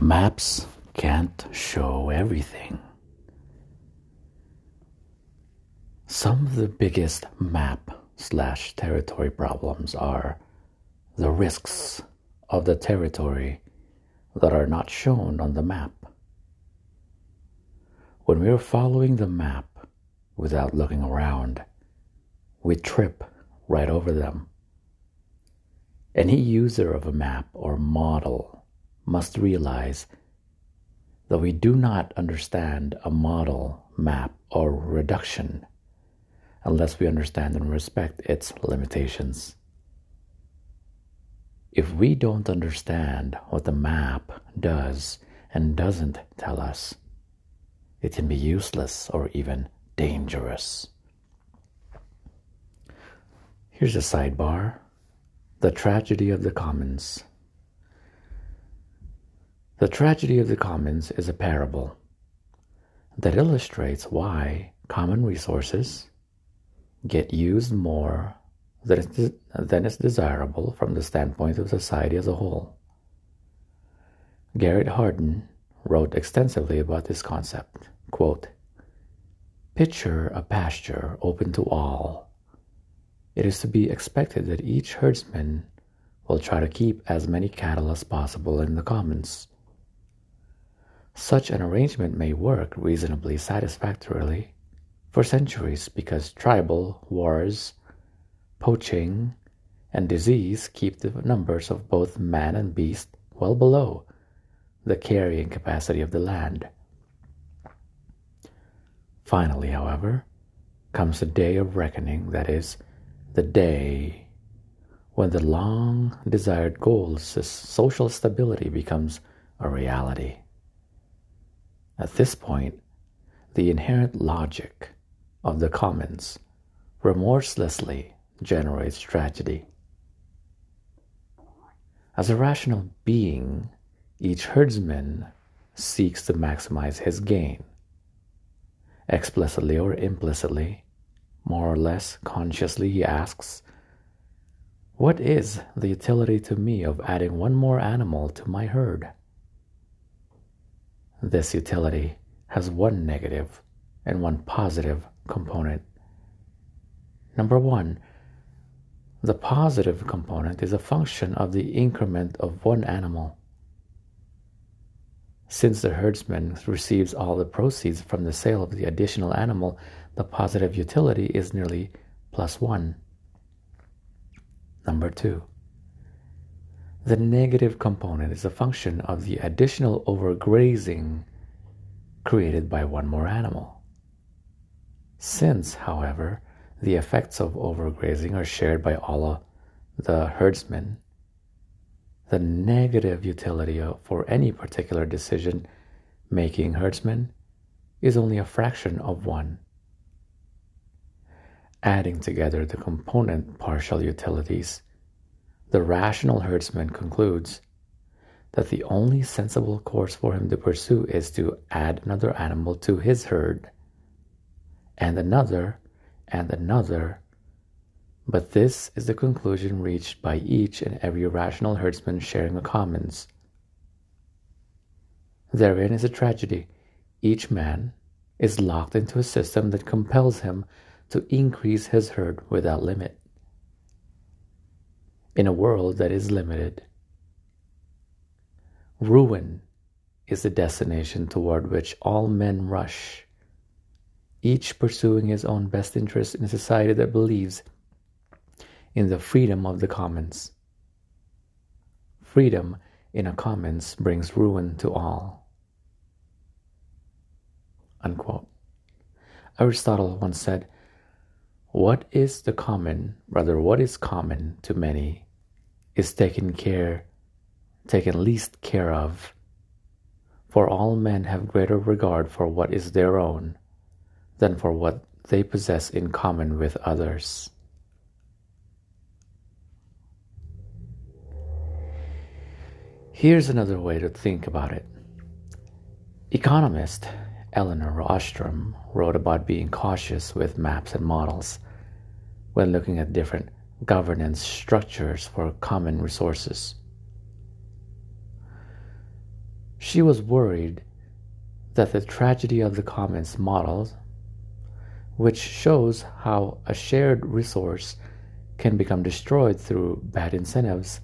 Maps can't show everything. Some of the biggest map/territory problems are the risks of the territory that are not shown on the map. When we are following the map without looking around, we trip right over them. Any user of a map or model must realize that we do not understand a model, map, or reduction unless we understand and respect its limitations. If we don't understand what the map does and doesn't tell us, it can be useless or even dangerous. Here's a sidebar: the tragedy of the commons. The tragedy of the commons is a parable that illustrates why common resources get used more than is desirable from the standpoint of society as a whole. Garrett Hardin wrote extensively about this concept. Quote, "Picture a pasture open to all. It is to be expected that each herdsman will try to keep as many cattle as possible in the commons. Such an arrangement may work reasonably satisfactorily for centuries because tribal wars, poaching, and disease keep the numbers of both man and beast well below the carrying capacity of the land. Finally, however, comes the day of reckoning, that is, the day when the long-desired goal, social stability, becomes a reality. At this point, the inherent logic of the commons remorselessly generates tragedy. As a rational being, each herdsman seeks to maximize his gain, explicitly or implicitly, more or less consciously. He asks, what is the utility to me of adding one more animal to my herd? This utility has one negative and one positive component. Number one, the positive component is a function of the increment of one animal. Since the herdsman receives all the proceeds from the sale of the additional animal, the positive utility is nearly +1. Number two, the negative component is a function of the additional overgrazing created by one more animal. Since, however, the effects of overgrazing are shared by all the herdsmen, the negative utility for any particular decision-making herdsman is only a fraction of one. Adding together the component partial utilities, the rational herdsman concludes that the only sensible course for him to pursue is to add another animal to his herd, and another, but this is the conclusion reached by each and every rational herdsman sharing the commons. Therein is a tragedy. Each man is locked into a system that compels him to increase his herd without limit. In a world that is limited, ruin is the destination toward which all men rush, each pursuing his own best interest in a society that believes in the freedom of the commons. Freedom in a commons brings ruin to all." Unquote. Aristotle once said, what is common to many is taken least care of, for all men have greater regard for what is their own than for what they possess in common with others. Here's another way to think about it. Economist Eleanor Ostrom wrote about being cautious with maps and models when looking at different governance structures for common resources. She was worried that the tragedy of the commons models, which shows how a shared resource can become destroyed through bad incentives,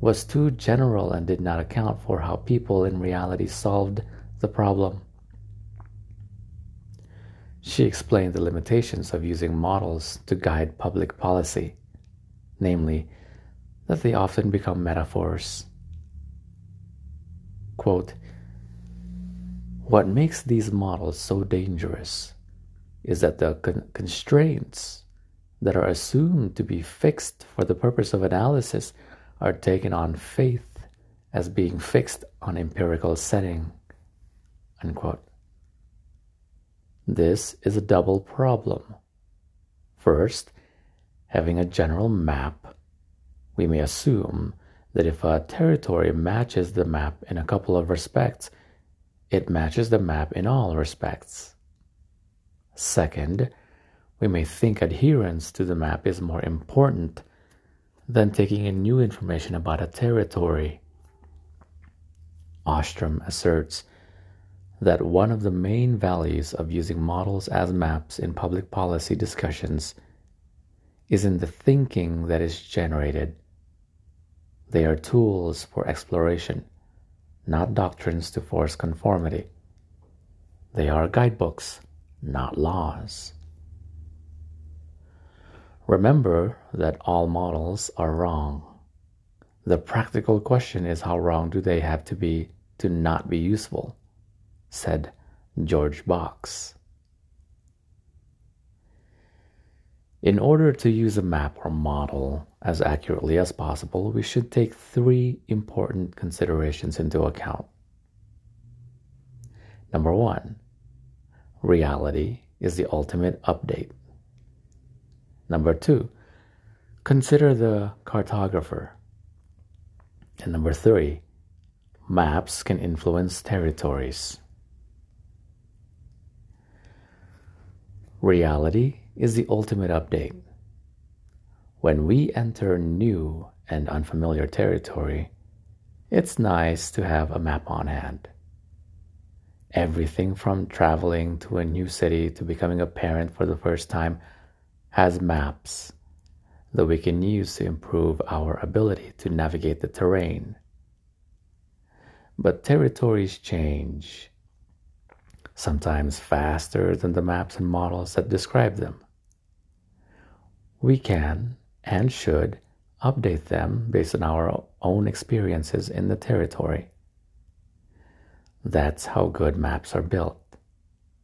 was too general and did not account for how people in reality solved the problem. She explained the limitations of using models to guide public policy, namely, that they often become metaphors. Quote, "What makes these models so dangerous is that the constraints that are assumed to be fixed for the purpose of analysis are taken on faith as being fixed on empirical setting." Unquote. This is a double problem. First, having a general map, we may assume that if a territory matches the map in a couple of respects, it matches the map in all respects. Second, we may think adherence to the map is more important than taking in new information about a territory. Ostrom asserts that one of the main values of using models as maps in public policy discussions is in the thinking that is generated. They are tools for exploration, not doctrines to force conformity. They are guidebooks, not laws. Remember that all models are wrong. The practical question is, how wrong do they have to be to not be useful, said George Box. In order to use a map or model as accurately as possible, we should take three important considerations into account. Number one, reality is the ultimate update. Number two, consider the cartographer. And number three, maps can influence territories. Reality is the ultimate update. When we enter new and unfamiliar territory, it's nice to have a map on hand. Everything from traveling to a new city to becoming a parent for the first time has maps that we can use to improve our ability to navigate the terrain. But territories change, sometimes faster than the maps and models that describe them. We can and should update them based on our own experiences in the territory. That's how good maps are built,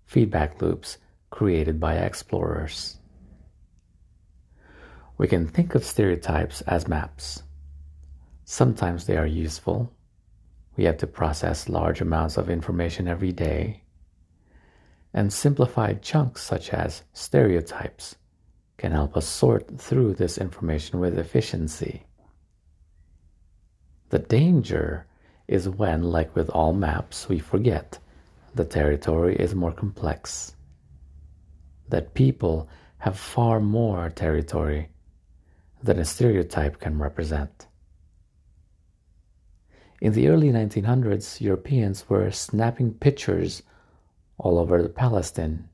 feedback loops created by explorers. We can think of stereotypes as maps. Sometimes they are useful. We have to process large amounts of information every day, and simplified chunks such as stereotypes can help us sort through this information with efficiency. The danger is when, like with all maps, we forget the territory is more complex, that people have far more territory than a stereotype can represent. In the early 1900s, Europeans were snapping pictures all over Palestine,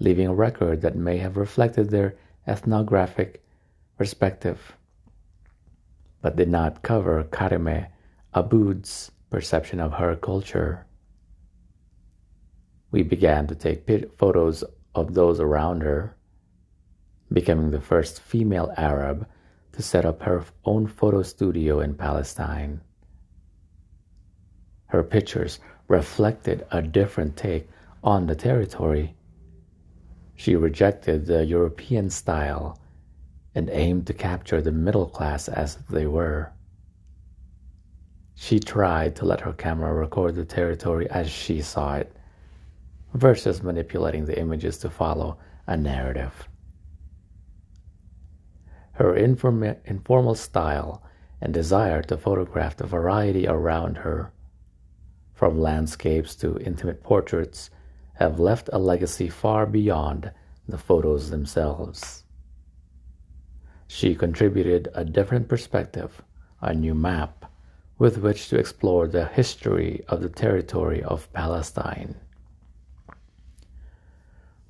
leaving a record that may have reflected their ethnographic perspective, but did not cover Karimeh Aboud's perception of her culture. We began to take photos of those around her, becoming the first female Arab to set up her own photo studio in Palestine. Her pictures reflected a different take on the territory. She rejected the European style and aimed to capture the middle class as they were. She tried to let her camera record the territory as she saw it, versus manipulating the images to follow a narrative. Her informal style and desire to photograph the variety around her, from landscapes to intimate portraits, have left a legacy far beyond the photos themselves. She contributed a different perspective, a new map, with which to explore the history of the territory of Palestine.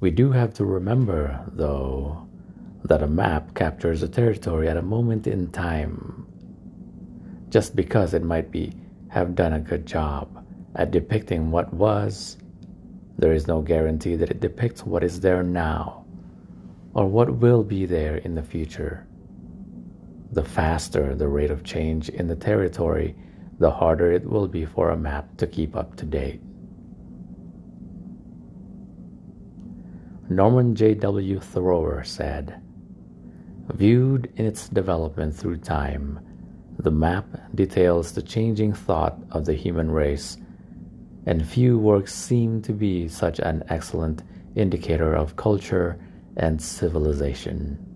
We do have to remember, though, that a map captures a territory at a moment in time, just because it might have done a good job at depicting what was. There is no guarantee that it depicts what is there now, or what will be there in the future. The faster the rate of change in the territory, the harder it will be for a map to keep up to date. Norman J.W. Thrower said, "Viewed in its development through time, the map details the changing thought of the human race, and few works seem to be such an excellent indicator of culture and civilization."